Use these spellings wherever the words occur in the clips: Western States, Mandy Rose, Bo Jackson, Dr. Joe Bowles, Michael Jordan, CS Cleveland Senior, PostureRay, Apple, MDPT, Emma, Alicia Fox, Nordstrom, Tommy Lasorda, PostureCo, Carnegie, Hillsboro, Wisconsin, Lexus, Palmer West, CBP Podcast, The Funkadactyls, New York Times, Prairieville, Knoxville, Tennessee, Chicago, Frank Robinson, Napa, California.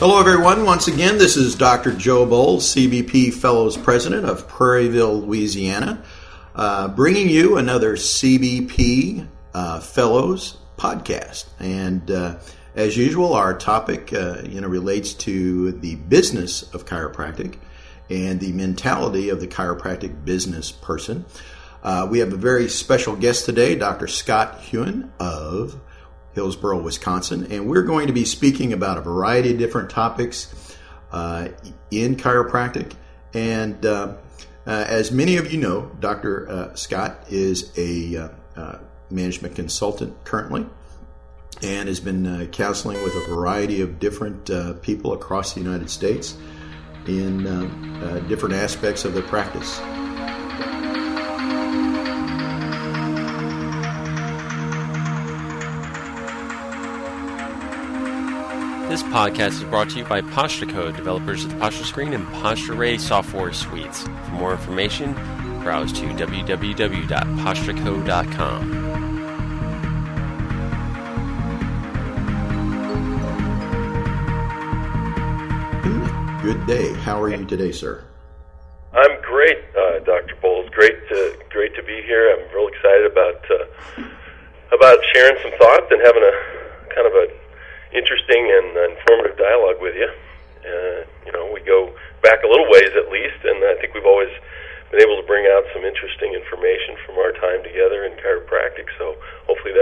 Hello everyone, once again this is Dr. Joe Bowles, CBP Fellows President of Prairieville, Louisiana, bringing you another CBP Fellows podcast. And as usual, our topic relates to the business of chiropractic and the mentality of the chiropractic business person. We have a very special guest today, Dr. Scott Heun of Hillsboro, Wisconsin, and we're going to be speaking about a variety of different topics in chiropractic. And as many of you know, Dr. Scott is a management consultant currently and has been counseling with a variety of different people across the United States in different aspects of their practice. This podcast is brought to you by PostureCo, developers of the PostureScreen and PostureRay software suites. For more information, browse to www.postureco.com. Good day. How are you today, sir? I'm great, Dr. Bowles. Great to be here. I'm real excited about sharing some thoughts and having a kind of a interesting and informative dialogue with you. We go back a little ways at least, and I think we've always been able to bring out some interesting information from our time together in chiropractic. So hopefully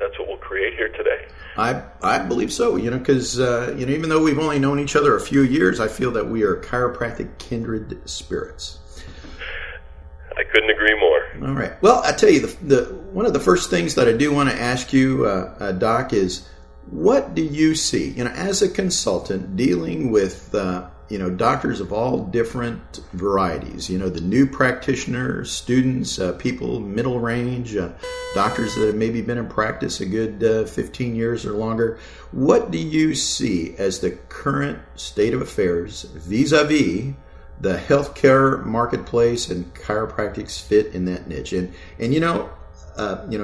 that's what we'll create here today. I believe so. Because even though we've only known each other a few years, I feel that we are chiropractic kindred spirits. I couldn't agree more. All right. Well, I tell you, the one of the first things that I do want to ask you, Doc, is, what do you see, as a consultant dealing with, doctors of all different varieties, the new practitioners, students, people middle range, doctors that have maybe been in practice a good 15 years or longer. What do you see as the current state of affairs vis-a-vis the healthcare marketplace and chiropractic's fit in that niche? And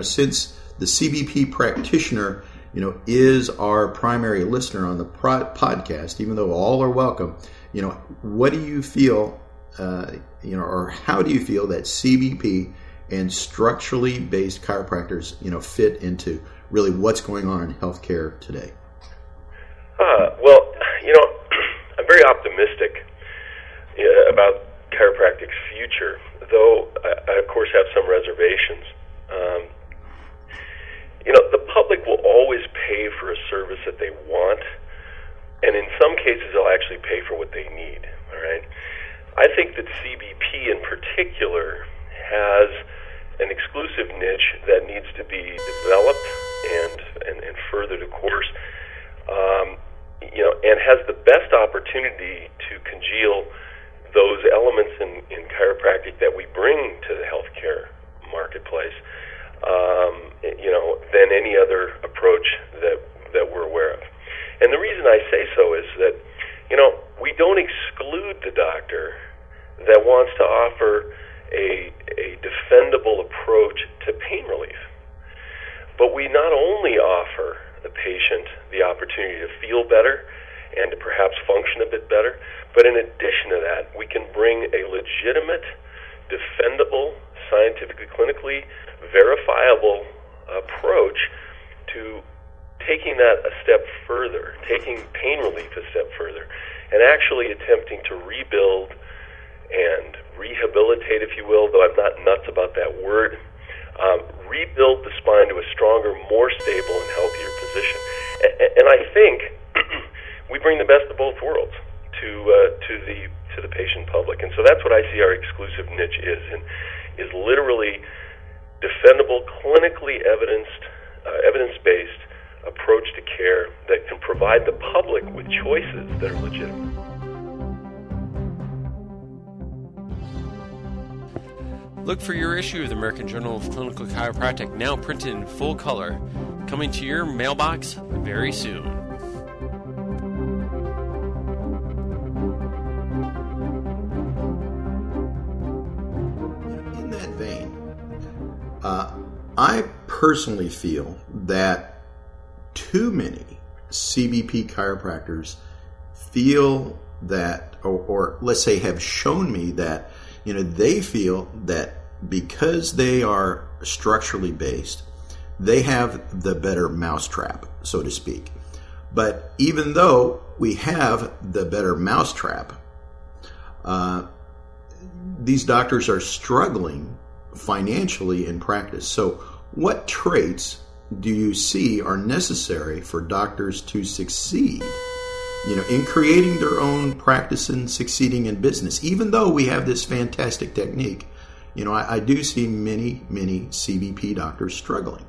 since the CBP practitioner is our primary listener on the podcast, even though all are welcome, what do you feel, or how do you feel that CBP and structurally based chiropractors, fit into really what's going on in healthcare today? I'm very optimistic about chiropractic's future, though I of course have some reservations. The public will always pay for a service that they want, and in some cases they'll actually pay for what they need, all right? I think that CBP in particular has an exclusive niche that needs to be developed and furthered, of course, and has the best opportunity to congeal those elements in chiropractic that we bring to the healthcare marketplace, than any other approach that we're aware of. And the reason I say so is that, we don't exclude the doctor that wants to offer a defendable approach to pain relief. But we not only offer the patient the opportunity to feel better and to perhaps function a bit better, but in addition to that, we can bring a legitimate, defendable, scientifically, clinically verifiable approach to taking that a step further, taking pain relief a step further, and actually attempting to rebuild and rehabilitate, if you will, though I'm not nuts about that word, rebuild the spine to a stronger, more stable, and healthier position. And I think we bring the best of both worlds to the patient public, and so that's what I see our exclusive niche is literally defendable, clinically evidence-based approach to care that can provide the public with choices that are legitimate. Look for your issue of the American Journal of Clinical Chiropractic, now printed in full color, coming to your mailbox very soon. I personally feel that too many CBP chiropractors feel that, or let's say have shown me that, you know, they feel that because they are structurally based, they have the better mousetrap, so to speak. But even though we have the better mousetrap, these doctors are struggling financially in practice. So what traits do you see are necessary for doctors to succeed, you know, in creating their own practice and succeeding in business? Even though we have this fantastic technique, you know, I do see many, many CBP doctors struggling.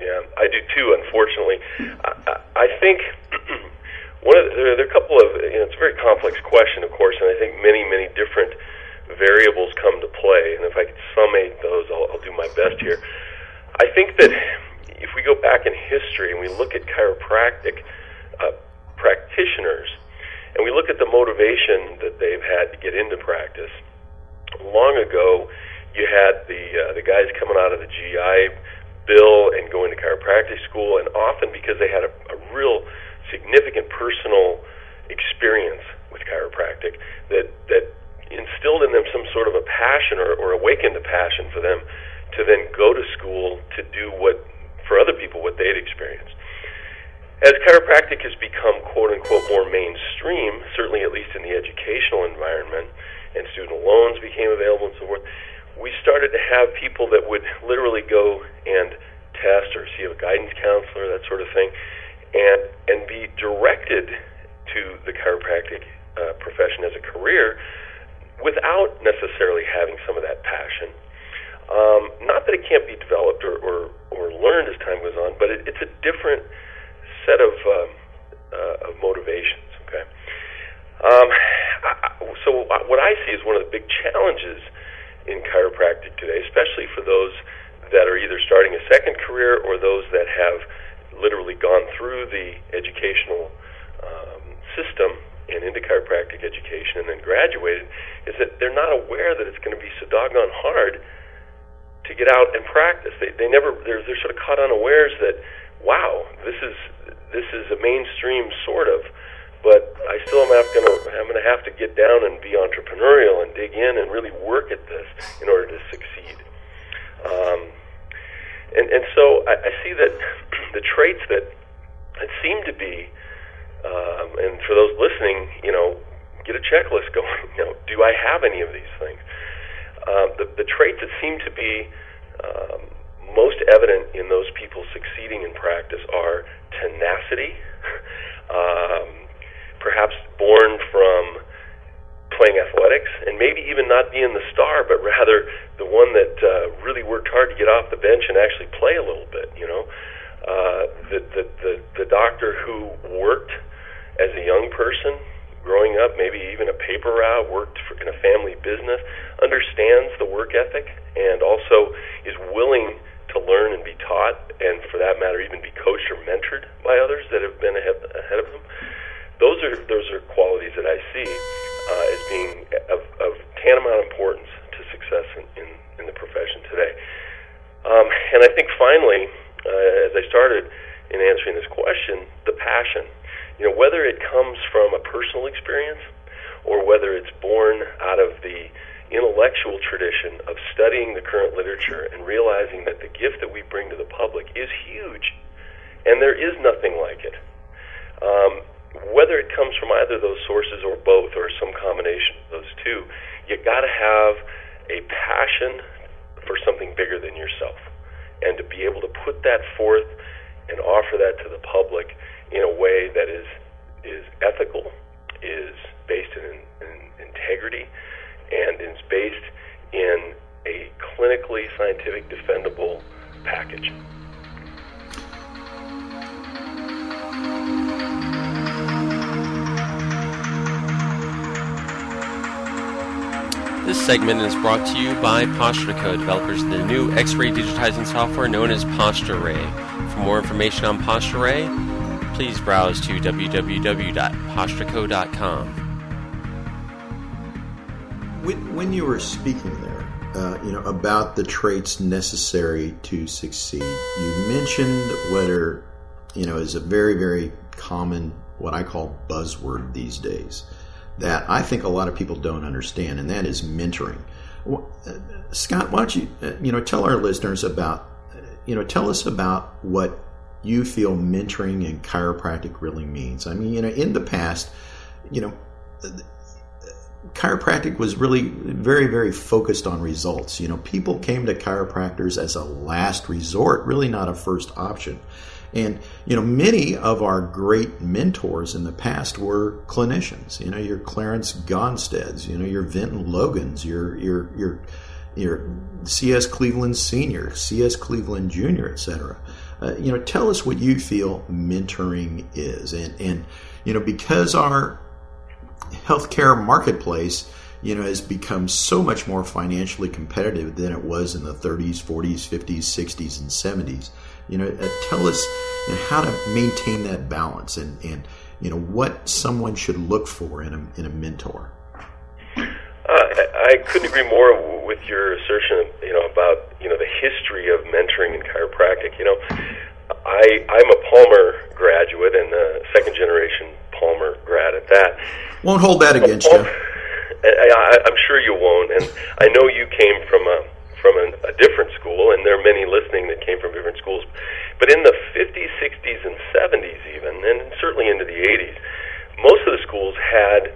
Yeah, I do too, unfortunately. I think there are a couple of, you know, it's a very complex question, of course, and I think many, many different variables come to play. And if I could summate those, I'll do my best here. I think that if we go back in history and we look at chiropractic practitioners and we look at the motivation that they've had to get into practice, long ago you had the guys coming out of the GI Bill and going to chiropractic school, and often because they had a real significant personal experience with chiropractic that instilled in them some sort of a passion or awakened a passion for them to then go to school to do what, for other people, what they'd experienced. As chiropractic has become, quote-unquote, more mainstream, certainly at least in the educational environment, and student loans became available and so forth, we started to have people that would literally go and test or see a guidance counselor, that sort of thing, and be directed to the chiropractic profession as a career without necessarily having some of that passion. Not that it can't be developed or learned as time goes on, but it's a different set of motivations. Okay. So what I see is one of the big challenges in chiropractic today, especially for those that are either starting a second career or those that have literally gone through the educational system and into chiropractic education and then graduated, is that they're not aware that it's going to be so doggone hard to get out and practice. They never, they're sort of caught unawares that, wow, this is a mainstream sort of, but I still am I'm going to have to get down and be entrepreneurial and dig in and really work at this in order to succeed. And so I see that the traits that seem to be, and for those listening, you know, get a checklist going. You know, do I have any of these things? The traits that seem to be most evident in those people succeeding in practice are tenacity, perhaps born from playing athletics, and maybe even not being the star, but rather the one that really worked hard to get off the bench and actually play a little bit, you know. The doctor who worked as a young person, growing up, maybe even a paper route, worked in a family business, understands the work ethic and also is willing to learn and be taught, and for that matter even be coached or mentored by others that have been ahead of them. Those are qualities that I see as being of tantamount importance to success in the profession today. And I think finally, as I started in answering this question, the passion. You know, whether it comes from a personal experience or whether it's born out of the intellectual tradition of studying the current literature and realizing that the gift that we bring to the public is huge and there is nothing like it. Whether it comes from either of those sources or both or some combination of those two, you got to have a passion for something bigger than yourself and to be able to put that forth and offer that to the public in a way that is ethical, is based in integrity, and is based in a clinically scientific, defendable package. This segment is brought to you by PostureCo, developers of the new X-ray digitizing software known as PostureRay. For more information on PostureRay, please browse to www.postureco.com. When you were speaking there, you know, about the traits necessary to succeed, you mentioned whether, you know, is a very, very common what I call buzzword these days that I think a lot of people don't understand, and that is mentoring. Scott, why don't you, tell our listeners about, tell us about what you feel mentoring in chiropractic really means. I mean, in the past, chiropractic was really very, very focused on results. People came to chiropractors as a last resort, really not a first option. And, many of our great mentors in the past were clinicians. Your Clarence Gonsteads, your Vinton Logans, your CS Cleveland Senior, CS Cleveland Junior, et cetera. Tell us what you feel mentoring is. And because our healthcare marketplace, has become so much more financially competitive than it was in the 30s, 40s, 50s, 60s, and 70s. Tell us how to maintain that balance and what someone should look for in a mentor. I couldn't agree more with your assertion, about, the history of mentoring in chiropractic. I'm a Palmer graduate and a second-generation Palmer grad at that. Won't hold that against you. I'm sure you won't, and I know you came from a different school, and there are many listening that came from different schools. But in the 50s, 60s, and 70s even, and certainly into the 80s, most of the schools had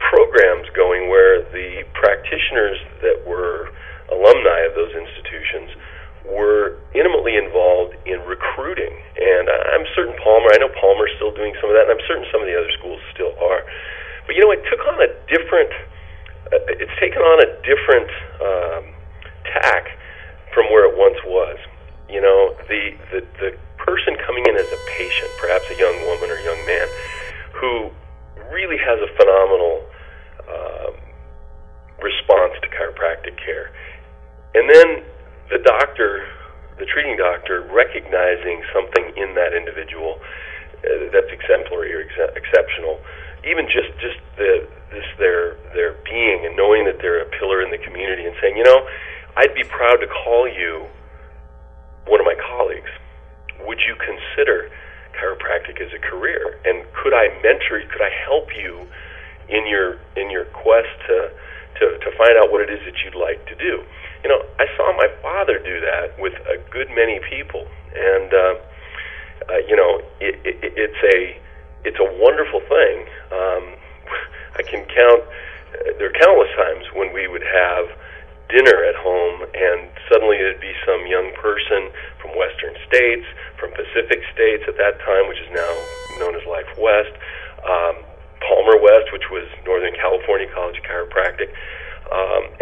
programs going where the practitioners that were alumni of those institutions were intimately involved in recruiting. And I'm certain Palmer, I know Palmer's still doing some of that, and I'm certain some of the other schools still are. But, it took on a different, it's taken on a different tack from where it once was. The person coming in as a patient, perhaps a young woman or young man, who really has a phenomenal response to chiropractic care. And then the doctor, the treating doctor, recognizing something in that individual that's exemplary or exceptional, even just their being and knowing that they're a pillar in the community and saying, I'd be proud to call you one of my colleagues. Would you consider chiropractic as a career? And could I mentor you? Could I help you in your quest to find out what it is that you'd like to do? I saw my father do that with a good many people, and it's a wonderful thing. I can count. There are countless times when we would have dinner at home, and suddenly it'd be some young person from Western States, from Pacific States at that time, which is now known as Life West, Palmer West, which was Northern California College of Chiropractic,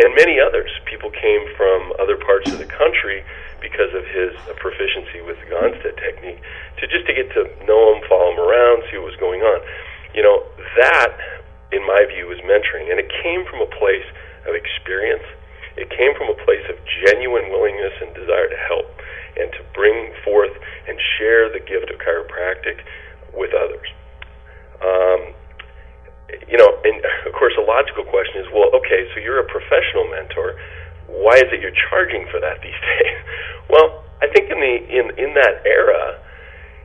and many others. People came from other parts of the country because of his proficiency with the Gonstead technique, to get to know him, follow him around, see what was going on. That, in my view, is mentoring, and it came from a place of experience. It came from a place of genuine willingness and desire to help and to bring forth and share the gift of chiropractic with others. And of course a logical question is, well, okay, so you're a professional mentor. Why is it you're charging for that these days? Well, I think in that era,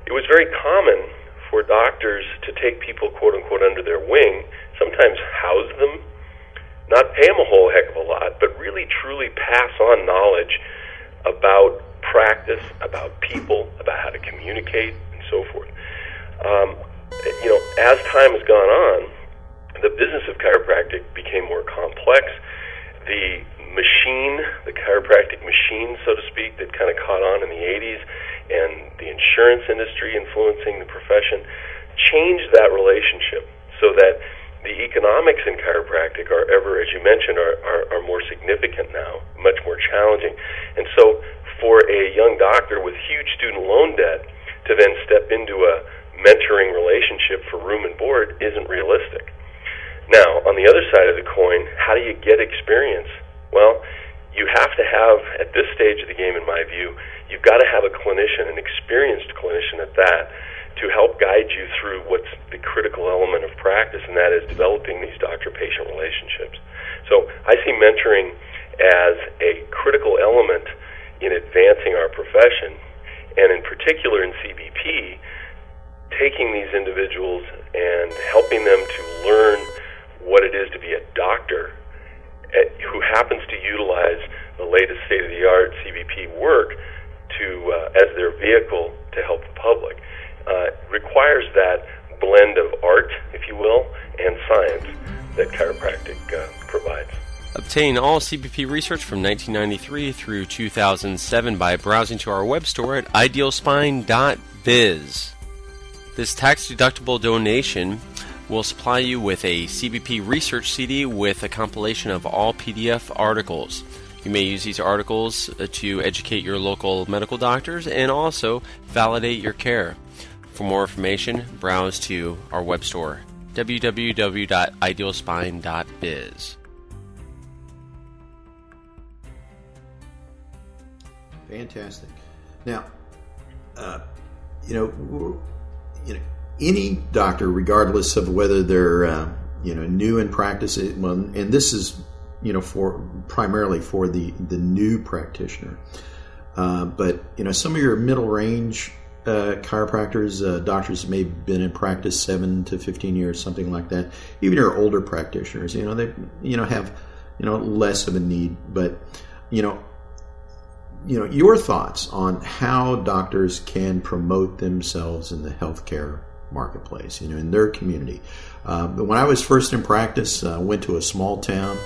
it was very common for doctors to take people, quote-unquote, under their wing, sometimes house them, not pay them a whole heck of a lot, but really truly pass on knowledge about practice, about people, about how to communicate, and so forth. As time has gone on, the business of chiropractic became more complex. The machine, the chiropractic machine, so to speak, that kind of caught on in the 80s, and the insurance industry influencing the profession, changed that relationship so that the economics in chiropractic are ever, as you mentioned, are more significant now, much more challenging. And so for a young doctor with huge student loan debt to then step into a mentoring relationship for room and board isn't realistic. Now, on the other side of the coin, how do you get experience? Well, you have to have, at this stage of the game, in my view, you've got to have a clinician, an experienced clinician at that, to help guide you through what's the critical element of practice, and that is developing these doctor-patient relationships. So I see mentoring as a critical element in advancing our profession, and in particular in CBP, taking these individuals and helping them to learn what it is to be a doctor who happens to utilize the latest state-of-the-art CBP work to as their vehicle to help the public. Requires that blend of art, if you will, and science that chiropractic provides. Obtain all CBP research from 1993 through 2007 by browsing to our web store at idealspine.biz. This tax-deductible donation will supply you with a CBP research CD with a compilation of all PDF articles. You may use these articles to educate your local medical doctors and also validate your care. For more information, browse to our web store, www.idealspine.biz. Fantastic. Now, any doctor, regardless of whether they're new in practice, and this is primarily for the new practitioner, but some of your middle range chiropractors, doctors that may have been in practice 7 to 15 years, something like that. Even your older practitioners, they have less of a need, but your thoughts on how doctors can promote themselves in the healthcare marketplace, in their community. When I was first in practice, I went to a small town,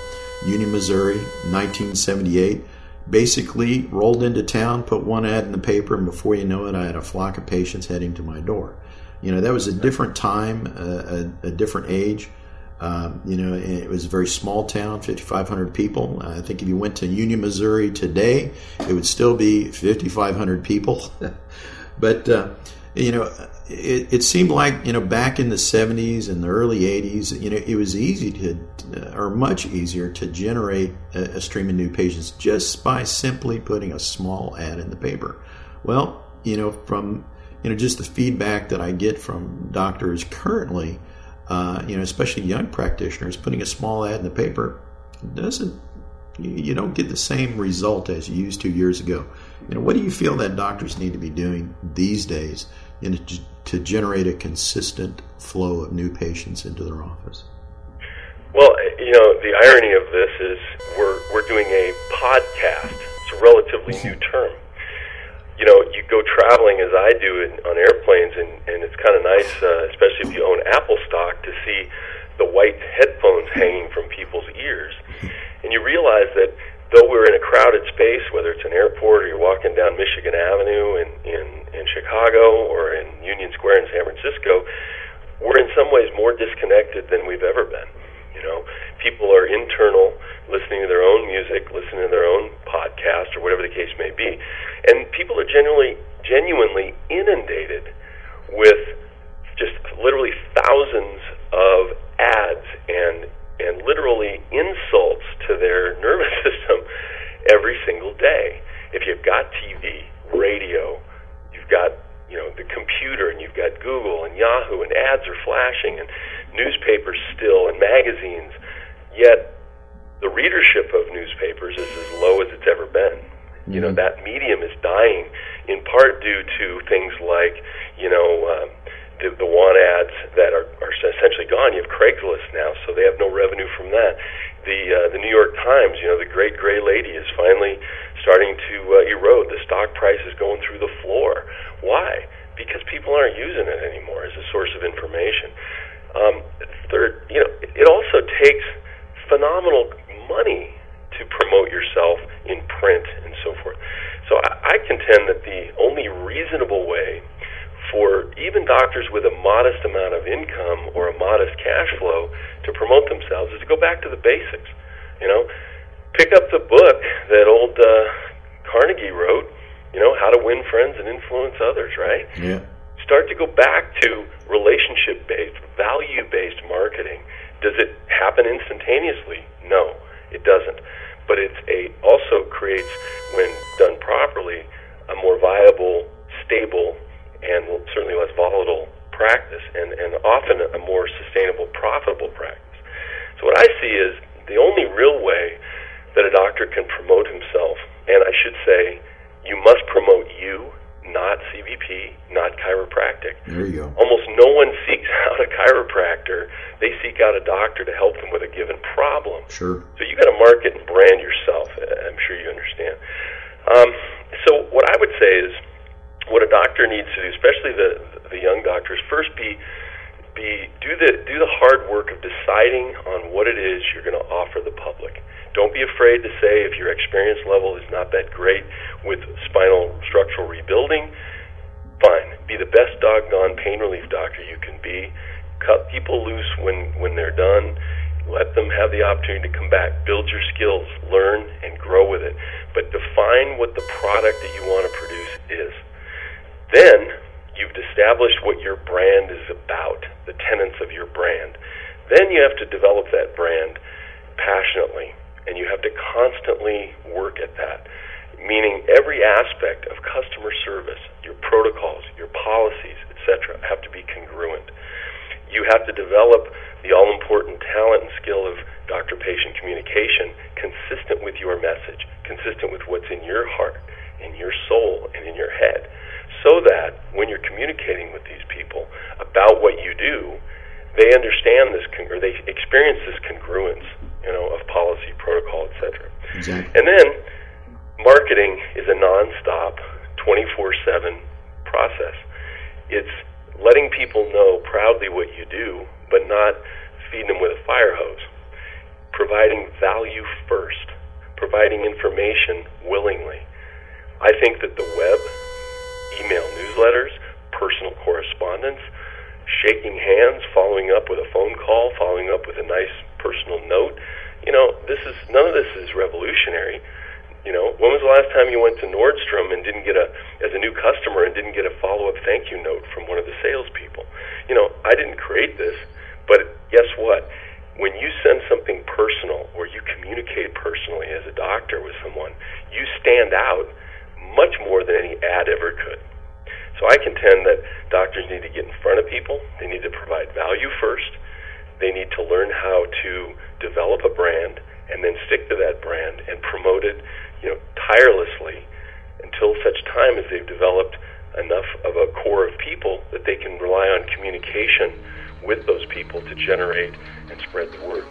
Union, Missouri, 1978. Basically rolled into town, put one ad in the paper, and before you know it, I had a flock of patients heading to my door. That was a different time, a different age. It was a very small town, 5,500 people. I think if you went to Union, Missouri today, it would still be 5,500 people. But, it seemed like, back in the 70s and the early 80s, it was easy to, or much easier to generate a stream of new patients just by simply putting a small ad in the paper. Well, from, just the feedback that I get from doctors currently, especially young practitioners, putting a small ad in the paper you don't get the same result as you used to years ago. What do you feel that doctors need to be doing these days to generate a consistent flow of new patients into their office? Well, the irony of this is we're doing a podcast. It's a relatively new term. You go traveling as I do on airplanes, and it's kind of nice, especially if you own Apple stock, to see the white headphones hanging from people's ears. And you realize that though we're in a crowded space, whether it's an airport or you're walking down Michigan Avenue in Chicago or in Union Square in San Francisco, we're in some ways more disconnected than we've ever been. People are internal, listening to their own music, listening to their own podcast or whatever the case may be. And people are genuinely inundated with just literally thousands of ads and literally insults to their nervous system every single day. If you've got TV, radio, you've got the computer, and you've got Google and Yahoo, and ads are flashing, and newspapers still, and magazines, yet the readership of newspapers is as low as it's ever been. Mm-hmm. That medium is dying in part due to things like, the want ads that are essentially gone. You have Craigslist now, so they have no revenue from that. The New York Times, the great gray lady, is finally starting to erode. The stock price is going through the floor. Why? Because people aren't using it anymore as a source of information. Third, it also takes phenomenal money to promote yourself in print and so forth. So I contend that the only reasonable way for even doctors with a modest amount of income or a modest cash flow to promote themselves is to go back to the basics. Pick up the book that old Carnegie wrote, How to Win Friends and Influence Others, right? Yeah. Start to go back to relationship-based, value-based marketing. Does it happen instantaneously? No, it doesn't. But it also creates, when done properly, a more viable, stable, and certainly less volatile practice, and often a more sustainable, profitable practice. So what I see is the only real way that a doctor can promote himself, and I should say you must promote you, not CBP. CBP, not chiropractic. There you go. Almost no one seeks out a chiropractor. They seek out a doctor to help them with a given problem. Sure. So you got to market and brand yourself. I'm sure you understand. So what I would say is what a doctor needs to do, especially the young doctors, first do the hard work of deciding on what it is you're going to offer the public. Don't be afraid to say if your experience level is not that great with spinal structural rebuilding, fine. Be the best doggone pain relief doctor you can be. Cut people loose when they're done. Let them have the opportunity to come back. Build your skills, learn, and grow with it. But define what the product that you want to produce is. Then you've established what your brand is about, the tenets of your brand. Then you have to develop that brand passionately, and you have to constantly work at that, meaning every aspect of customer service, your protocols, your policies, etc., have to be congruent. You have to develop the all-important talent and skill of doctor-patient communication consistent with your message, consistent with what's in your heart, in your soul, and in your head, so that when you're communicating with these people about what you do, they understand this, or they experience this congruence, of policy, protocol, etc. Exactly. And then marketing is a nonstop, 24/7 process. It's letting people know proudly what you do, but not feeding them with a fire hose. Providing value first. Providing information willingly. I think that the web, email newsletters, personal correspondence, shaking hands, following up with a phone call, following up with a nice personal note. None of this is revolutionary. When was the last time you went to Nordstrom and didn't get a follow-up thank you note from one of the salespeople? I didn't create this, but guess what? When you send something personal or you communicate personally as a doctor with someone, you stand out much more than any ad ever could. So I contend that doctors need to get in front of people. They need to provide value first. They need to learn how to develop a brand and then stick to that brand and promote it, tirelessly until such time as they've developed enough of a core of people that they can rely on communication with those people to generate and spread the word.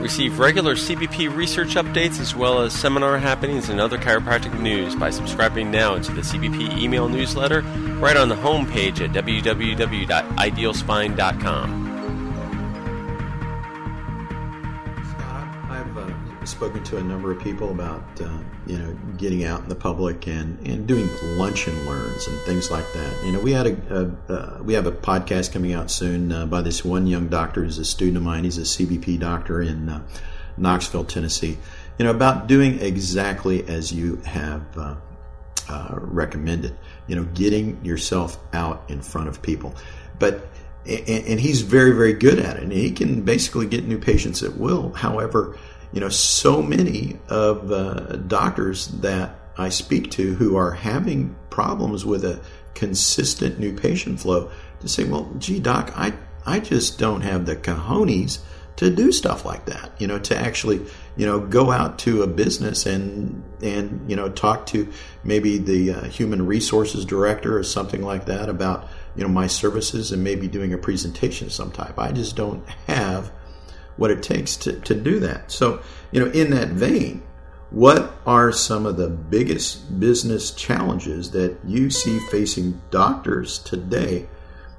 Receive regular CBP research updates as well as seminar happenings and other chiropractic news by subscribing now to the CBP email newsletter right on the homepage at www.idealspine.com. Scott, I've spoken to a number of people about getting out in the public and doing lunch and learns and things like that. We had we have a podcast coming out soon by this one young doctor who's a student of mine. He's a CBP doctor in Knoxville, Tennessee. About doing exactly as you have recommended. Getting yourself out in front of people, and he's very, very good at it. And he can basically get new patients at will. However, so many of the doctors that I speak to who are having problems with a consistent new patient flow to say, well, gee, doc, I just don't have the cojones to do stuff like that, to actually, go out to a business and talk to maybe the human resources director or something like that about, my services and maybe doing a presentation of some type. I just don't have what it takes to do that. So, in that vein, what are some of the biggest business challenges that you see facing doctors today,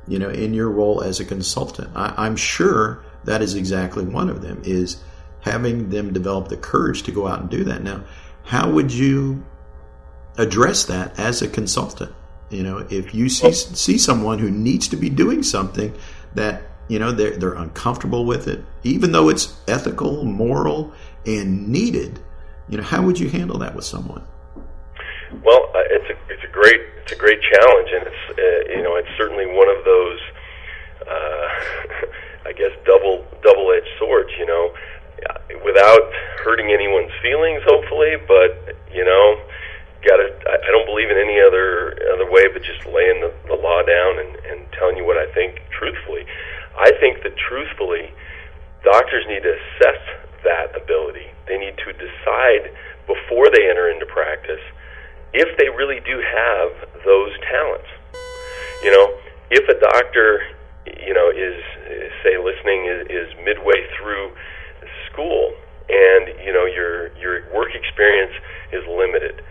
in your role as a consultant? I'm sure that is exactly one of them, is having them develop the courage to go out and do that. Now, how would you address that as a consultant? If you see someone who needs to be doing something that they're uncomfortable with it, even though it's ethical, moral, and needed. How would you handle that with someone? Well, it's a great challenge, and it's it's certainly one of those I guess double-edged swords. Without hurting anyone's feelings, hopefully, but I don't believe in any other way but just laying the law down and telling you what I think truthfully. I think that truthfully, doctors need to assess that ability. They need to decide before they enter into practice if they really do have those talents. You know, if a doctor, you know, is say listening is midway through school, and you know your work experience is limited,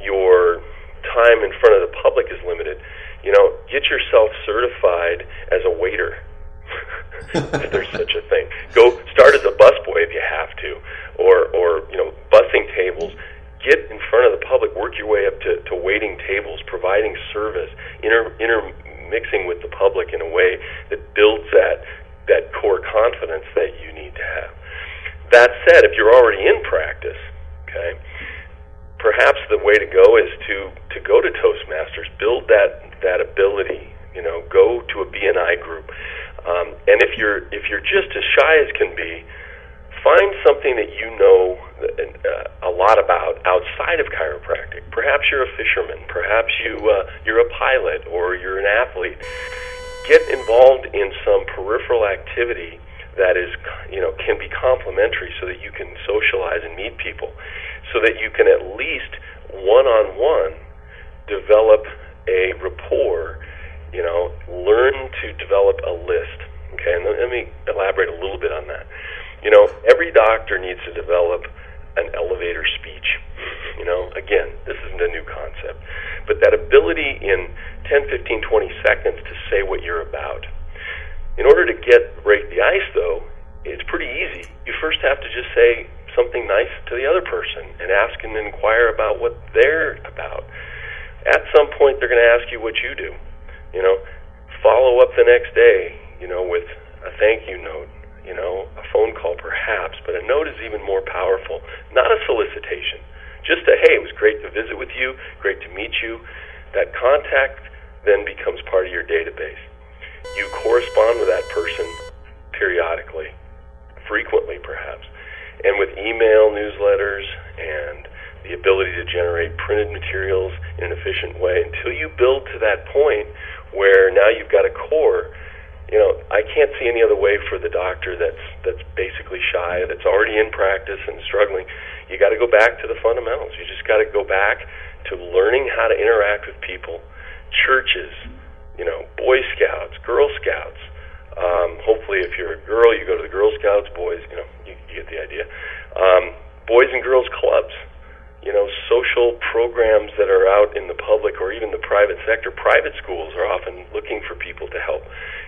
your time in front of the public is limited, you know, get yourself certified as a waiter. If there's such a thing, go start as a busboy if you have to, or you know, busing tables. Get in front of the public. Work your way up to waiting tables, providing service, intermixing with the public in a way that builds that core confidence that you need to have. That said, if you're already in practice, okay, perhaps the way to go is to go to Toastmasters, build that ability. You know, go to a B&I group, and if you're just as shy as can be, find something that you know a lot about outside of chiropractic. Perhaps you're a fisherman. Perhaps you're a pilot, or you're an athlete. Get involved in some peripheral activity that is, you know, can be complementary, so that you can socialize and meet people, so that you can at least one-on-one develop a rapport. You know, learn to develop a list. Okay, and let me elaborate a little bit on that. You know, every doctor needs to develop an elevator speech. You know, again, this isn't a new concept. But that ability in 10, 15, 20 seconds to say what you're about. In order to break the ice, though, it's pretty easy. You first have to just say something nice to the other person and ask and inquire about what they're about. At some point, they're going to ask you what you do. You know, follow up the next day, you know, with a thank you note. You know, a phone call perhaps, but a note is even more powerful. Not a solicitation, just a, hey, it was great to visit with you, great to meet you. That contact then becomes part of your database. You correspond with that person periodically, frequently perhaps, and with email newsletters and the ability to generate printed materials in an efficient way until you build to that point where now you've got a core. You know, I can't see any other way for the doctor that's basically shy, that's already in practice and struggling. You got to go back to the fundamentals. You just got to go back to learning how to interact with people, churches, you know, Boy Scouts, Girl Scouts. Hopefully, if you're a girl, you go to the Girl Scouts, boys, you know, you get the idea. Boys and girls clubs, you know, social programs that are out in the public or even the private sector. Private schools are often looking for people to help.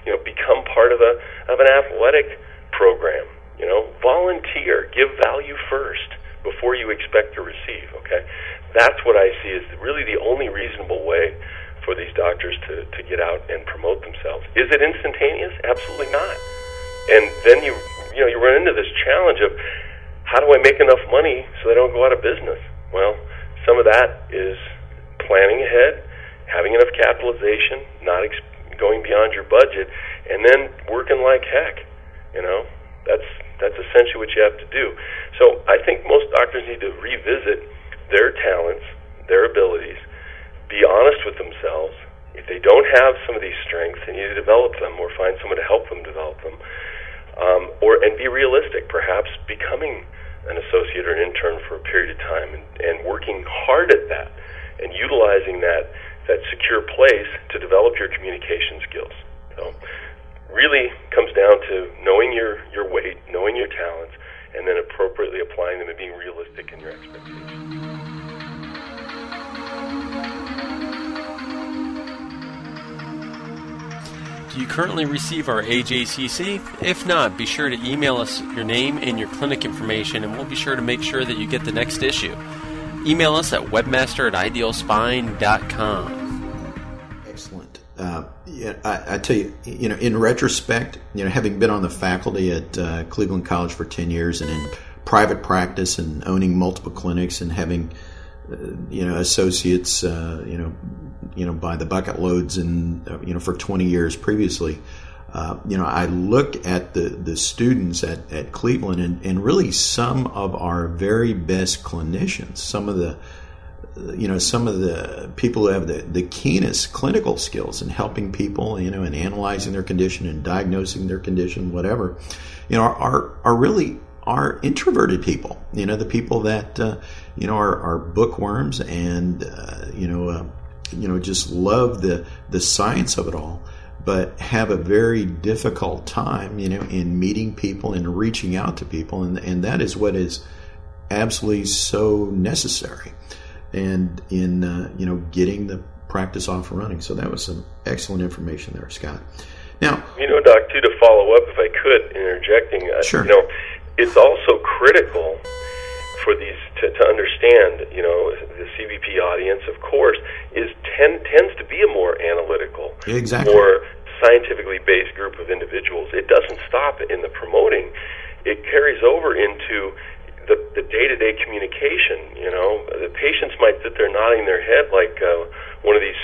You know, become part of an athletic program. You know, volunteer. Give value first before you expect to receive, okay? That's what I see is really the only reasonable way for these doctors to get out and promote themselves. Is it instantaneous? Absolutely not. And then you know, you run into this challenge of, how do I make enough money so they don't go out of business? Well, some of that is planning ahead, having enough capitalization, not going beyond your budget, and then working like heck. You know, that's essentially what you have to do. So I think most doctors need to revisit their talents, their abilities, be honest with themselves. If they don't have some of these strengths, they need to develop them or find someone to help them develop them. And be realistic, perhaps becoming an associate or an intern for a period of time and working hard at that and utilizing that secure place to develop your communication skills. So really comes down to knowing your weight, knowing your talents, and then appropriately applying them and being realistic in your expectations. Do you currently receive our AJCC? If not, be sure to email us your name and your clinic information, and we'll be sure to make sure that you get the next issue. Email us at webmaster@idealspine.com. Excellent. Yeah, I tell you, you know, in retrospect, you know, having been on the faculty at Cleveland College for 10 years and in private practice and owning multiple clinics and having, you know, associates, you know, by the bucket loads and, you know, for 20 years previously, you know, I look at the students at Cleveland and really some of our very best clinicians, some of the you know, some of the people who have the keenest clinical skills in helping people, you know, and analyzing their condition and diagnosing their condition, whatever, you know, are really are introverted people. You know, the people that, you know, are bookworms and, you know, just love the science of it all, but have a very difficult time, you know, in meeting people and reaching out to people. And that is what is absolutely so necessary. And in, you know, getting the practice off and running. So that was some excellent information there, Scott. Now, you know, Doc, too, to follow up, if I could, interjecting, sure. You know, it's also critical for these to understand, you know, the CBP audience, of course, tends to be a more analytical, exactly, more scientifically based group of individuals. It doesn't stop in the promoting. It carries over into the day-to-day communication, you know. The patients might sit there nodding their head like one of these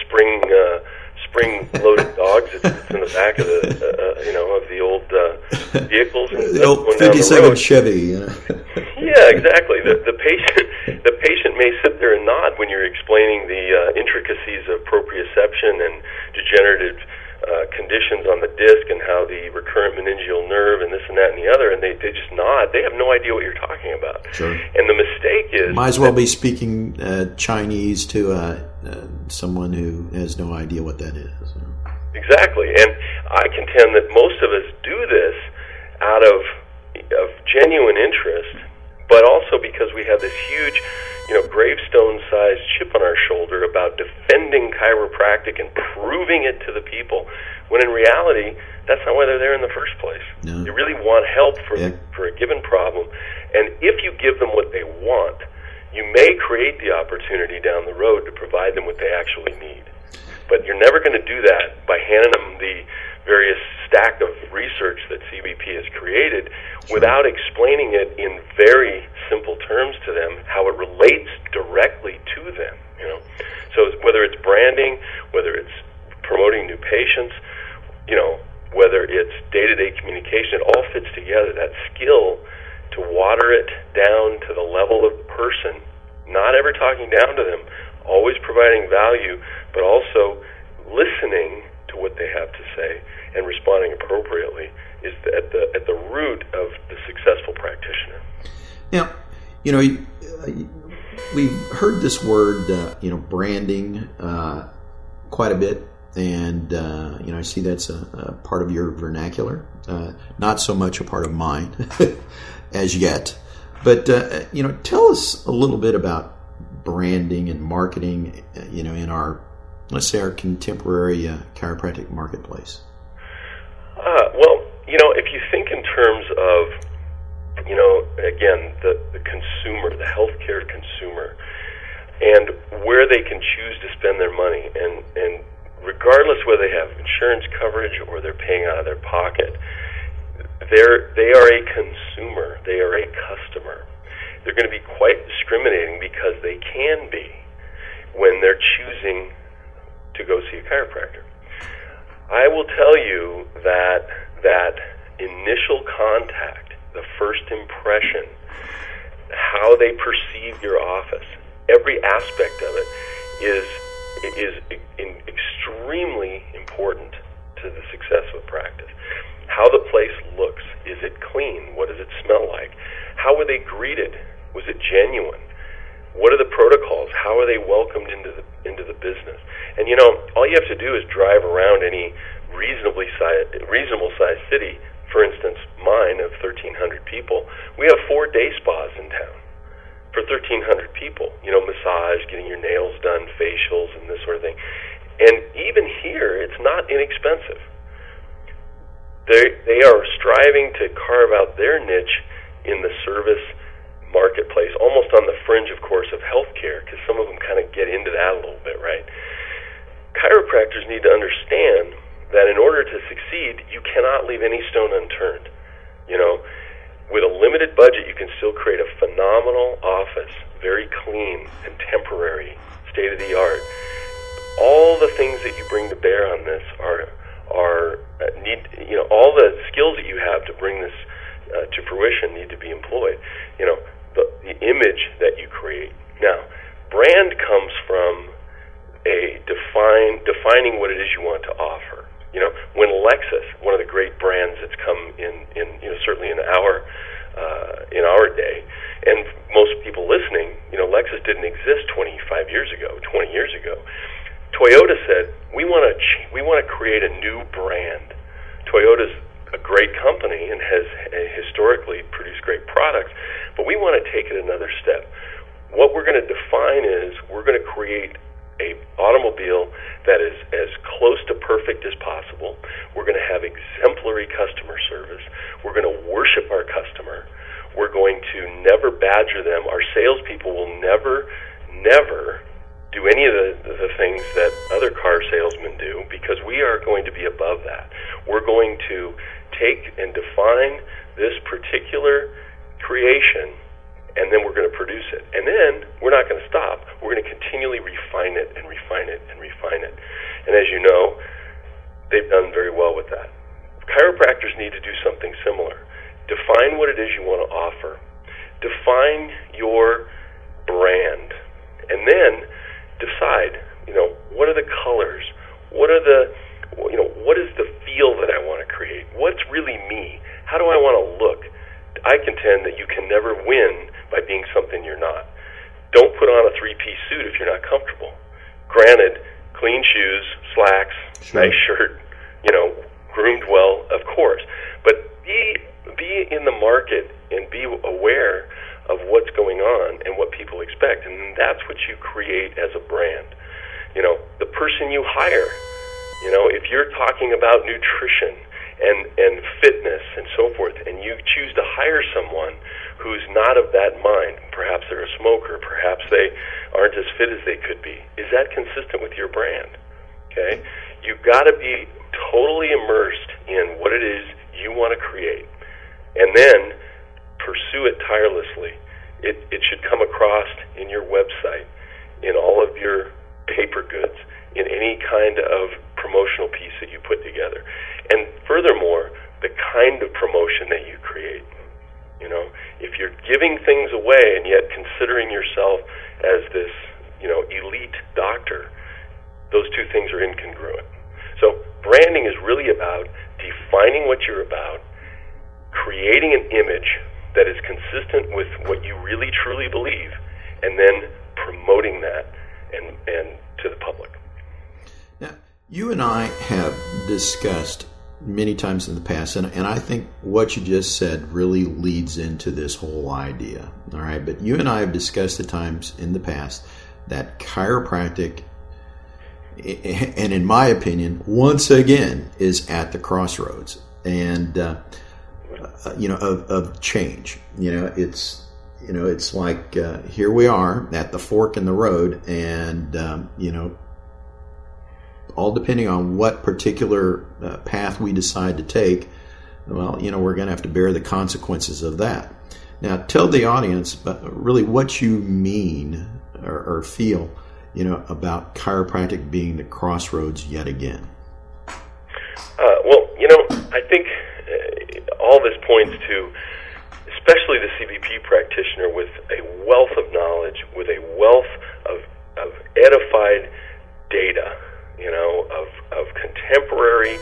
spring-loaded dogs that's in the back of the, you know, of the old vehicles. The old 57 Chevy. You know? Yeah, exactly. The patient may sit there and nod when you're explaining the intricacies of proprioception and degenerative conditions on the disc and how the recurrent meningeal nerve and this and that and the other, and they just nod. They have no idea what you're talking about. Sure. And the mistake is... Might as well be speaking Chinese to someone who has no idea what that is. Exactly. And I contend that most of us do this out of genuine interest, but also because we have this huge, you know, gravestone-sized chip on our shoulder about defending chiropractic and proving it to the people, when in reality, that's not why they're there in the first place. No. You really want help for a given problem, and if you give them what they want, you may create the opportunity down the road to provide them what they actually need. But you're never going to do that by handing them the various stack of research that CBP has created without explaining it in very simple terms to them, how it relates directly to them, you know. So whether it's branding, whether it's promoting new patients, you know, whether it's day-to-day communication, it all fits together. That skill to water it down to the level of person, not ever talking down to them, always providing value, but also listening to what they have to say and responding appropriately is at the root of the successful practitioner. Now, you know, we've heard this word, you know, branding quite a bit, and, you know, I see that's a part of your vernacular, not so much a part of mine as yet. But, you know, tell us a little bit about branding and marketing, you know, in our, let's say, our contemporary chiropractic marketplace. Well, you know, if you think in terms of, you know, again, the consumer, the healthcare consumer, and where they can choose to spend their money, and regardless whether they have insurance coverage or they're paying out of their pocket, they are a consumer. They are a customer. They're going to be quite discriminating, because they can be, when they're choosing to go see a chiropractor. I will tell you that that initial contact, the first impression, how they perceive your office, every aspect of it is extremely important to the success of a practice. How the place looks, is it clean? What does it smell like? How were they greeted? Was it genuine? What are the protocols? How are they welcomed into the business? And you know, all you have to do is drive around any reasonable sized city. For instance, mine of 1,300 people, we have 4-day spas in town for 1,300 people. You know, massage, getting your nails done, facials, and this sort of thing. And even here, it's not inexpensive. They are striving to carve out their niche in the service marketplace, almost on the fringe, of course, of healthcare, because some of them kind of get into that a little bit, right? Chiropractors need to understand that in order to succeed, you cannot leave any stone unturned. You know, with a limited budget, you can still create a phenomenal office, very clean, contemporary, state-of-the-art. All the things that you bring to bear on this need all the skills that you have to bring this to fruition need to be employed. You know, the image that you create. Now, brand comes defining what it is you want to offer. You know, when Lexus, one of the great brands that's come in you know, certainly in our day, and most people listening, you know, Lexus didn't exist 25 years ago, 20 years ago. Toyota said, we want to create a new brand. Toyota's a great company and has historically produced great products, but we want to take it another step. What we're going to define is we're going to create an automobile that is as close to perfect as possible. We're going to have exemplary customer service. We're going to worship our customer. We're going to never badger them. Our salespeople will never do any of the things that other car salesmen do, because we are going to be above that. We're going to take and define this particular creation, and then we're going to produce it. And then we're not going to stop. We're going to continually refine it and refine it and refine it. And as you know, they've done very well with that. Chiropractors need to do something similar. Define what it is you want to offer. Define your brand. And then decide, you know, what are the colors? What are the, you know, what is the feel that I want to create? What's really me? How do I want to look? I contend that you can never win by being something you're not. Don't put on a three-piece suit if you're not comfortable. Granted, clean shoes, slacks, sure. Nice shirt, you know, groomed well, of course. But be in the market and be aware of what's going on and what people expect. And that's what you create as a brand. You know, the person you hire, you know, if you're talking about nutrition and fitness and so forth, and you choose to hire someone who's not of that mind, perhaps they're a smoker, perhaps they aren't as fit as they could be, is that consistent with your brand? Okay? You've got to be totally immersed in what it is you want to create, and then pursue it tirelessly. It should come across in your website, in all of your paper goods, in any kind of promotional piece that you put together. And furthermore, the kind of promotion that you create. You know, if you're giving things away and yet considering yourself as this, you know, elite doctor, those two things are incongruent. So branding is really about defining what you're about, creating an image that is consistent with what you really truly believe, and then promoting that and to the public. Now, you and I have discussed many times in the past, and I think what you just said really leads into this whole idea. All right, but you and I have discussed the times in the past that chiropractic, and in my opinion, once again, is at the crossroads. And you know, of change. You know, it's like here we are at the fork in the road, and you know, all depending on what particular path we decide to take, well, you know, we're going to have to bear the consequences of that. Now, tell the audience really what you mean or feel, you know, about chiropractic being the crossroads yet again. Well, you know, I think all this points to, especially the CBP practitioner with a wealth of knowledge, with a wealth of edified data, you know, of contemporary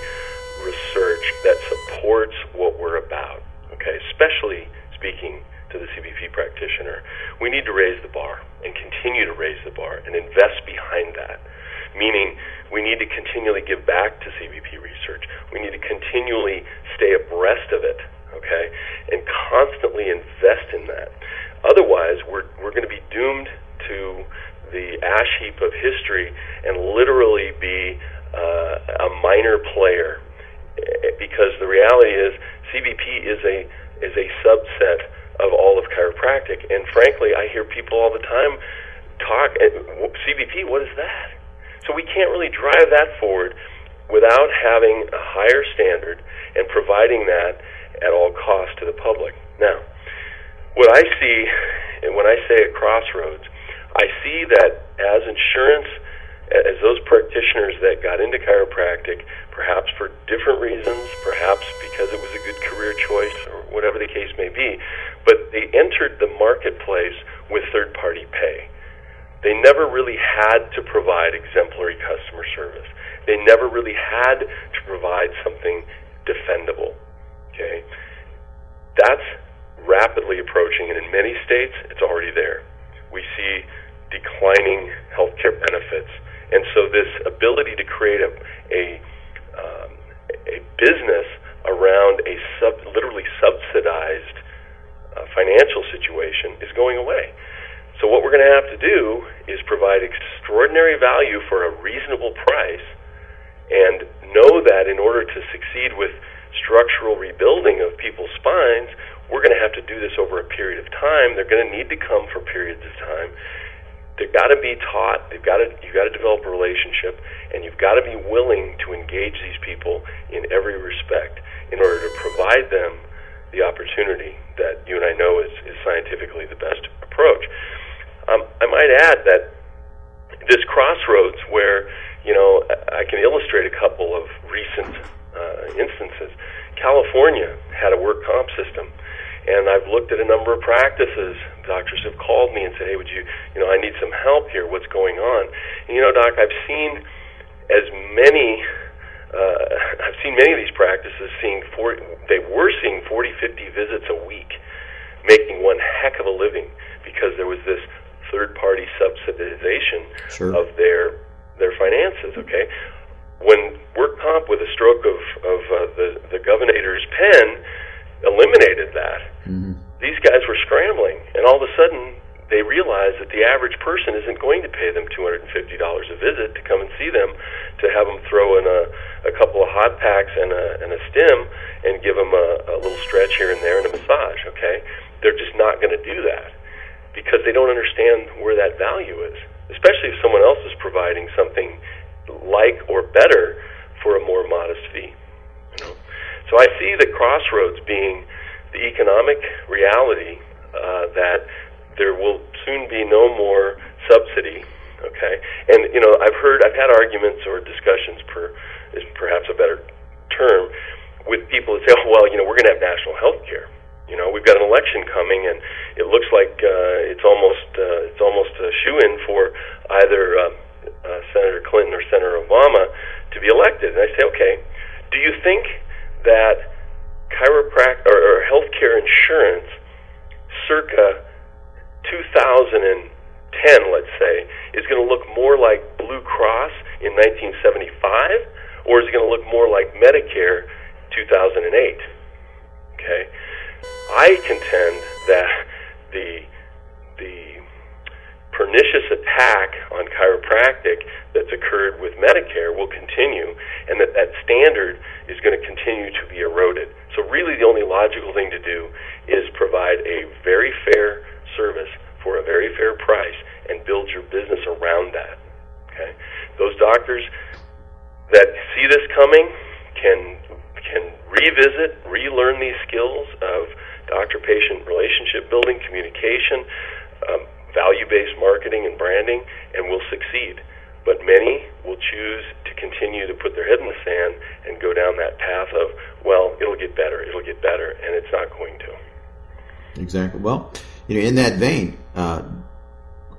research that supports what we're about, okay? Especially speaking to the CBP practitioner, we need to raise the bar and continue to raise the bar and invest behind that. Meaning, we need to continually give back to CBP research. We need to continually stay abreast of it, okay, and constantly invest in that. Otherwise, we're going to be doomed to the ash heap of history and literally be a minor player, because the reality is CBP is a subset of all of chiropractic. And frankly, I hear people all the time talk, CBP, what is that? So we can't really drive that forward without having a higher standard and providing that at all costs to the public. Now, what I see, and when I say a crossroads, I see that as insurance, as those practitioners that got into chiropractic, perhaps for different reasons, perhaps because it was a good career choice or whatever the case may be, but they entered the marketplace with third-party pay. They never really had to provide exemplary customer service. They never really had to provide something defendable. Okay, that's rapidly approaching, and in many states, it's already there. We see declining healthcare benefits, and so this ability to create a business around a literally subsidized financial situation is going away. So what we're going to have to do is provide extraordinary value for a reasonable price, and know that in order to succeed with structural rebuilding of people's spines, we're going to have to do this over a period of time. They're going to need to come for periods of time. They've got to be taught. You've got to develop a relationship, and you've got to be willing to engage these people in every respect in order to provide them the opportunity that you and I know is scientifically the best approach. I might add that this crossroads where, you know, I can illustrate a couple of recent instances. California had a work comp system, and I've looked at a number of practices. Doctors have called me and said, hey, would you know, I need some help here. What's going on? And, you know, Doc, I've seen many of these practices seeing 40, 50 visits a week, making one heck of a living because there was this third-party subsidization of their finances, okay? When work comp with a stroke of the governor's pen eliminated that, these guys were scrambling, and all of a sudden they realized that the average person isn't going to pay them $250 a visit to come and see them, to have them throw in a couple of hot packs and a stim and give them a little stretch here and there and a massage, okay? They're just not going to do that, because they don't understand where that value is, especially if someone else is providing something like or better for a more modest fee. You know? So I see the crossroads being the economic reality that there will soon be no more subsidy. Okay, and you know, I've had arguments or discussions, is perhaps a better term, with people that say, oh well, you know, we're going to have national health care. You know, we've got an election coming, and it looks like it's almost a shoo-in for either Senator Clinton or Senator Obama to be elected. And I say, okay, do you think that chiropractic or healthcare insurance, circa 2010, let's say, is going to look more like Blue Cross in 1975, or is it going to look more like Medicare 2008? Okay. I contend that the pernicious attack on chiropractic that's occurred with Medicare will continue, and that standard is going to continue to be eroded. So really the only logical thing to do is provide a very fair service for a very fair price and build your business around that. Okay? Those doctors that see this coming can revisit, relearn these skills of doctor-patient relationship building, communication, value-based marketing and branding, and will succeed. But many will choose to continue to put their head in the sand and go down that path of, well, it'll get better, and it's not going to. Exactly. Well, you know, in that vein,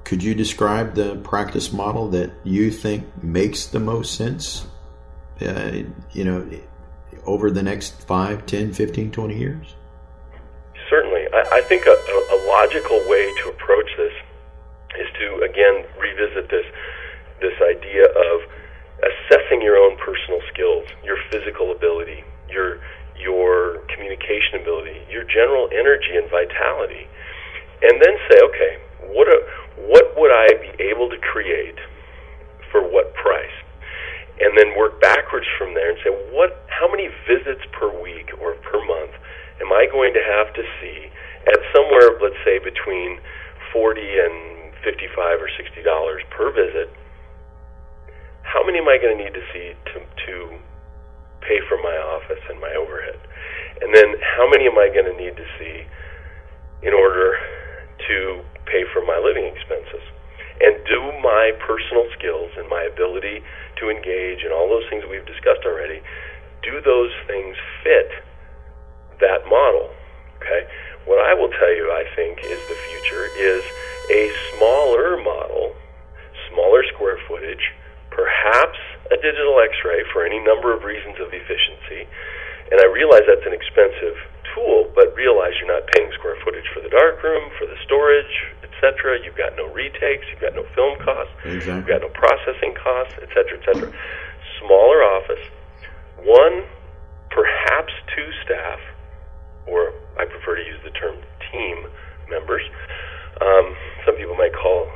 could you describe the practice model that you think makes the most sense, you know, over the next 5, 10, 15, 20 years? Certainly. I think a logical way to approach this is to, again, revisit this idea of assessing your own personal skills, your physical ability, your communication ability, your general energy and vitality, and then say, okay, what would I be able to create for what price? And then work backwards from there and say, how many visits per week or per month am I going to have to see at somewhere, let's say, between $40 and $55 or $60 per visit? How many am I going to need to see to pay for my office and my overhead? And then how many am I going to need to see in order to pay for my living expenses? And do my personal skills and my ability to engage and all those things that we've discussed already, do those things fit that model? Okay. What I will tell you, I think, is the future is a smaller model, smaller square footage, perhaps a digital x-ray for any number of reasons of efficiency. And I realize that's an expensive tool, but realize you're not paying square footage for the darkroom, for the storage, etc. You've got no retakes, you've got no film costs, exactly. You've got no processing costs, etc., etc. Smaller office, one, perhaps two staff, or I prefer to use the term team members. Some people might call,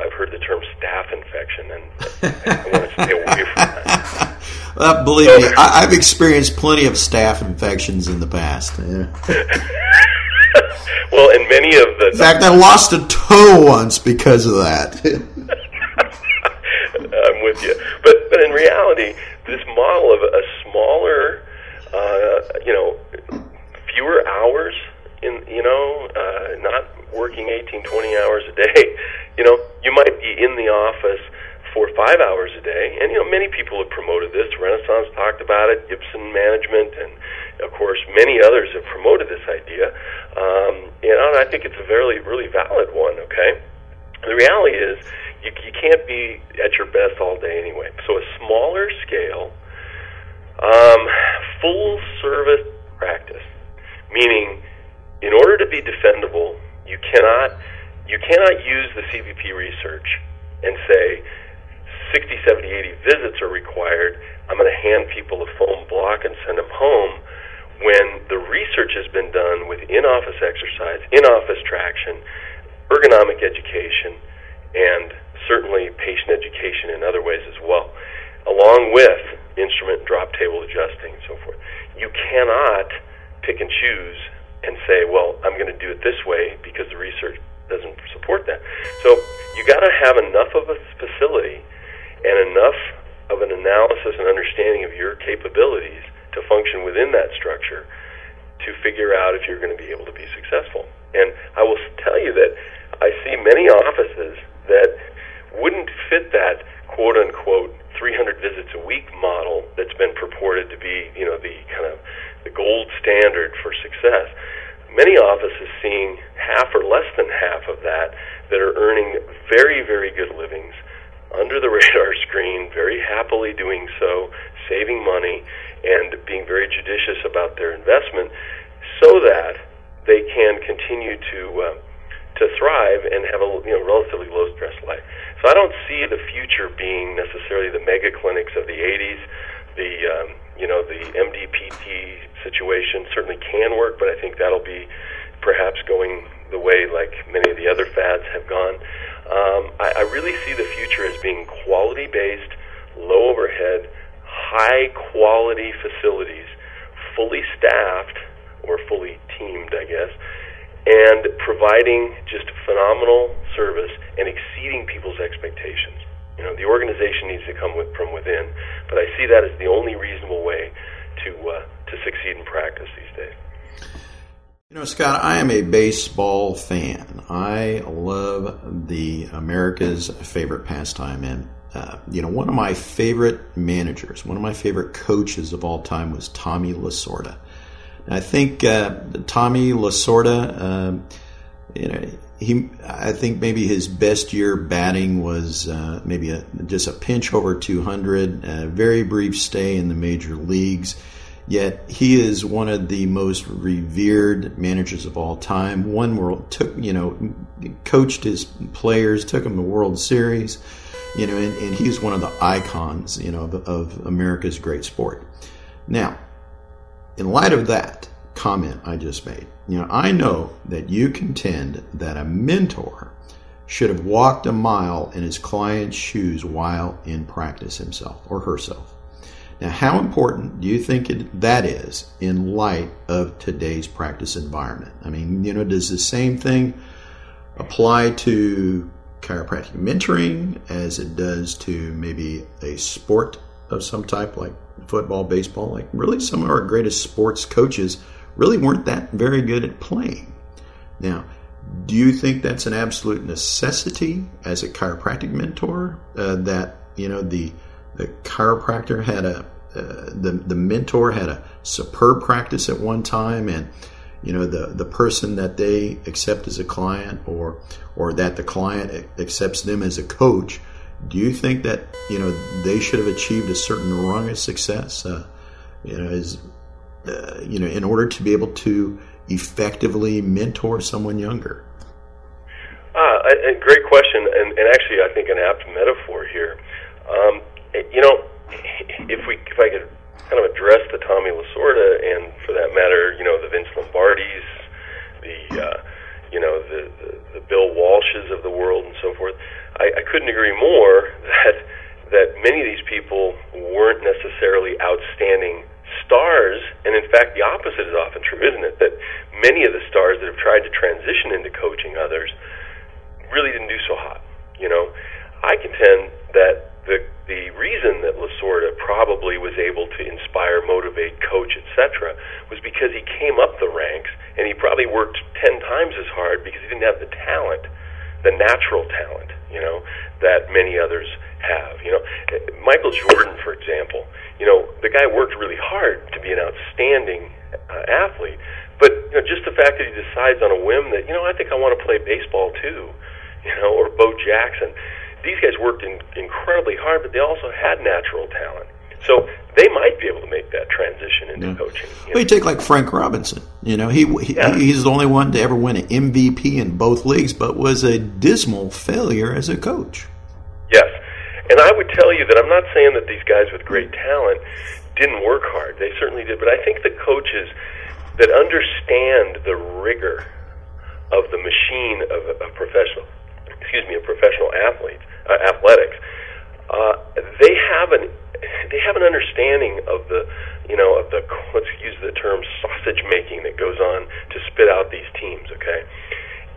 I've heard the term staph infection, and I want to stay away from that. Well, believe me, I've experienced plenty of staph infections in the past. Yeah. Well, and many of the... In fact, I lost a toe once because of that. I'm with you. But in reality, this model of a smaller, fewer hours, not working 18, 20 hours a day, you might be in the office 4 or 5 hours a day. And, many people have promoted this. Renaissance talked about it, Gibson Management, and, of course, many others have promoted this idea. And I think it's a very, really valid one, okay? The reality is you can't be at your best all day anyway. So a smaller scale, full-service practice, meaning in order to be defendable, you cannot use the CBP research and say 60, 70, 80 visits are required. I'm going to hand people a foam block and send them home when the research has been done with in-office exercise, in-office traction, ergonomic education, and certainly patient education in other ways as well, along with instrument drop table adjusting and so forth. You cannot pick and choose and say, well, I'm going to do it this way because the research doesn't support that. So you got to have enough of a facility and enough of an analysis and understanding of your capabilities to function within that structure to figure out if you're going to be able to be successful. And I will tell you that I see many offices that wouldn't fit that quote-unquote 300 visits a week model that's been purported to be, the kind of the gold standard for success. Many offices seeing half or less than half of that are earning very, very good livings under the radar screen, very happily doing so, saving money, and being very judicious about their investment so that they can continue to thrive and have a relatively low-stress life. So I don't see the future being necessarily the mega clinics of the 80s. The MDPT situation certainly can work, but I think that'll be perhaps going the way like many of the other fads have gone. I really see the future as being quality-based, low-overhead, high-quality facilities, fully staffed or fully teamed, I guess, and providing just phenomenal service and exceeding people's expectations. The organization needs to come from within, but I see that as the only reasonable way to succeed in practice these days. Scott, I am a baseball fan. I love America's favorite pastime, and one of my favorite managers, one of my favorite coaches of all time was Tommy Lasorda. I think Tommy Lasorda, I think maybe his best year batting was maybe just a pinch over 200, a very brief stay in the major leagues. Yet he is one of the most revered managers of all time. One world coached his players, took them to the World Series, and he's one of the icons, of America's great sport. Now, in light of that comment I just made, I know that you contend that a mentor should have walked a mile in his client's shoes while in practice himself or herself. Now, how important do you think that is in light of today's practice environment? I mean, does the same thing apply to chiropractic mentoring as it does to maybe a sport of some type like football, baseball? Like, really, some of our greatest sports coaches really weren't that very good at playing. Now, do you think that's an absolute necessity as a chiropractic mentor, that the chiropractor had the mentor had a superb practice at one time, and the person that they accept as a client, or that the client accepts them as a coach, Do you think that, you know, they should have achieved a certain rung of success, in order to be able to effectively mentor someone younger? A great question, and actually I think an apt metaphor here. If I could kind of address the Tommy Lasorda, and for that matter, you know, the Vince Lombardis, the Bill Walshes of the world and so forth, I couldn't agree more that many of these people weren't necessarily outstanding stars, and in fact the opposite is often true, isn't it? That many of the stars that have tried to transition into coaching others really didn't do so hot. You know, I contend that the reason that Lasorda probably was able to inspire, motivate, coach, etc., was because he came up the ranks and he probably worked 10 times as hard because he didn't have the talent, the natural talent, you know, that many others have. You know, Michael Jordan, for example, you know, the guy worked really hard to be an outstanding athlete, but you know, just the fact that he decides on a whim that, you know, I think I want to play baseball too, you know, or Bo Jackson. These guys worked incredibly hard, but they also had natural talent. So they might be able to make that transition into coaching. Well, you take like Frank Robinson. You know, he's the only one to ever win an MVP in both leagues, but was a dismal failure as a coach. Yes, and I would tell you that I'm not saying that these guys with great talent didn't work hard. They certainly did, but I think the coaches that understand the rigor of the machine of professional athletes, athletics. They have an understanding of the, you know, of the, let's use the term, sausage making that goes on to spit out these teams, okay,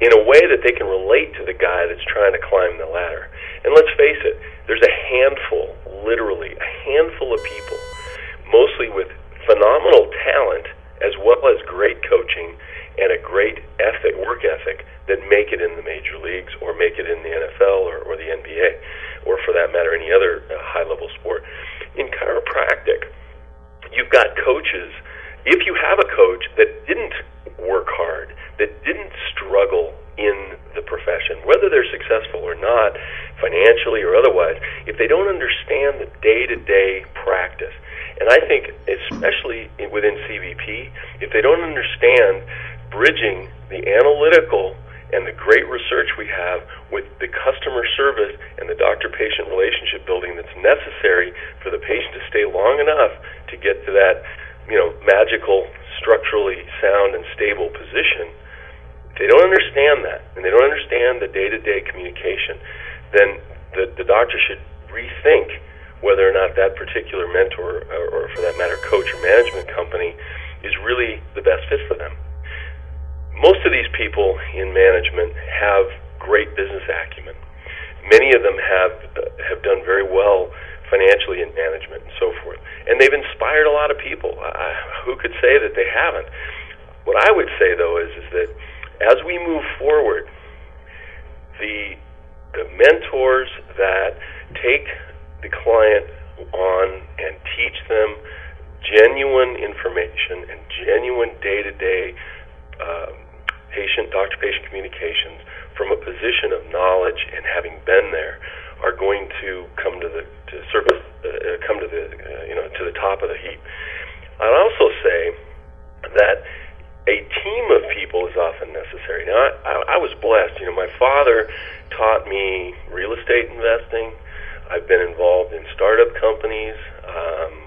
in a way that they can relate to the guy that's trying to climb the ladder. And let's face it, there's a handful, literally a handful of people, mostly with phenomenal talent as well as great coaching and a great work ethic that make it in the major leagues or make it in the NFL or the NBA, or for that matter any other high-level sport. In chiropractic, you've got coaches. If you have a coach that didn't work hard, that didn't struggle in the profession, whether they're successful or not, financially or otherwise, if they don't understand the day-to-day practice, and I think especially within CBP, if they don't understand bridging the analytical and the great research we have with the customer service and the doctor-patient relationship building that's necessary for the patient to stay long enough to get to that, you know, magical, structurally sound and stable position, if they don't understand that and they don't understand the day-to-day communication, then the doctor should rethink whether or not that particular mentor or for that matter coach or management company is really the best fit for them. Most of these people in management have great business acumen. Many of them have done very well financially in management and so forth. And they've inspired a lot of people. Who could say that they haven't? What I would say, though, is that as we move forward, the mentors that take the client on and teach them genuine information and genuine day-to-day doctor-patient communications from a position of knowledge and having been there are going to come to the top of the heap. I'd also say that a team of people is often necessary. Now, I was blessed. You know, my father taught me real estate investing. I've been involved in startup companies.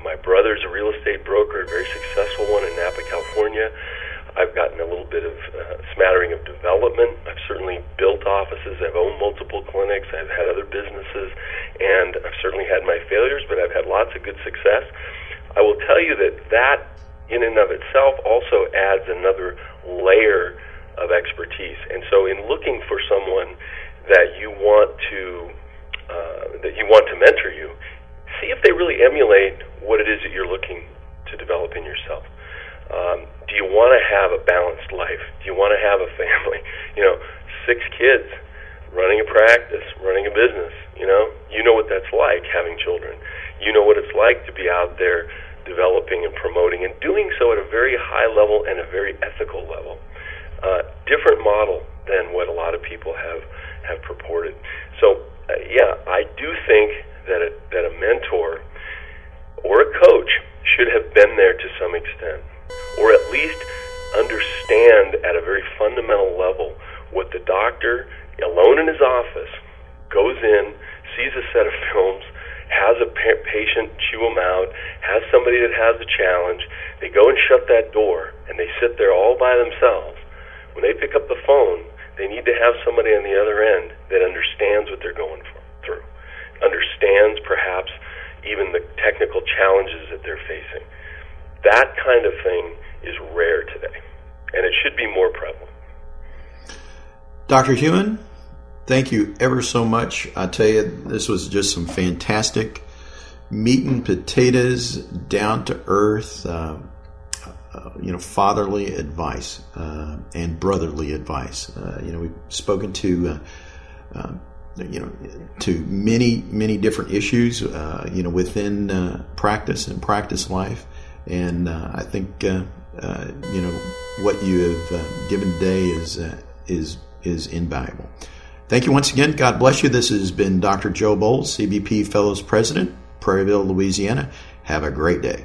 My brother's a real estate broker, a very successful one in Napa, California. I've gotten a little bit of smattering of development. I've certainly built offices. I've owned multiple clinics. I've had other businesses, and I've certainly had my failures, but I've had lots of good success. I will tell you that in and of itself also adds another layer of expertise. And so in looking for someone that you want to mentor you, see if they really emulate what it is that you're looking to develop in yourself. Do you want to have a balanced life? Do you want to have a family? You know, 6 kids, running a practice, running a business, you know what that's like having children. You know what it's like to be out there developing and promoting and doing so at a very high level and a very ethical level. Different model than what a lot of people have purported. So yeah, I do think that a mentor or a coach should have been there to some extent, or at least understand at a very fundamental level what the doctor, alone in his office, goes in, sees a set of films, has a patient chew them out, has somebody that has a challenge, they go and shut that door, and they sit there all by themselves. When they pick up the phone, they need to have somebody on the other end that understands what they're going through, understands perhaps even the technical challenges that they're facing. That kind of thing is rare today, and it should be more prevalent. Dr. Heun, thank you ever so much. I tell you, this was just some fantastic meat and potatoes, down to earth, fatherly advice and brotherly advice. We've spoken to to many different issues within practice and practice life, and I think what you have given today is invaluable. Thank you once again. God bless you. This has been Dr. Joe Bowles, CBP Fellows President, Prairieville, Louisiana. Have a great day.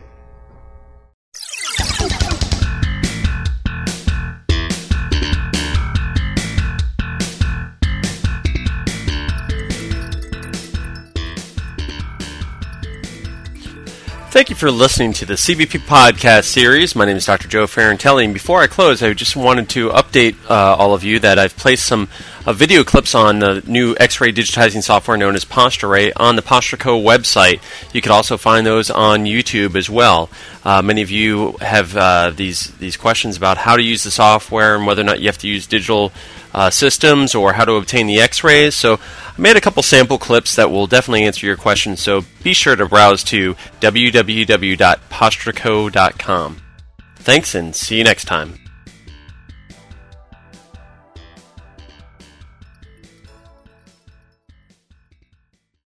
Thank you for listening to the CBP podcast series. My name is Dr. Joe Ferrantelli, and before I close, I just wanted to update all of you that I've placed some video clips on the new X-ray digitizing software known as PostureRay on the PostureCo website. You can also find those on YouTube as well. Many of you have these questions about how to use the software and whether or not you have to use digital systems or how to obtain the X-rays. So I made a couple sample clips that will definitely answer your questions, so be sure to browse to www.postureco.com. Thanks, and see you next time.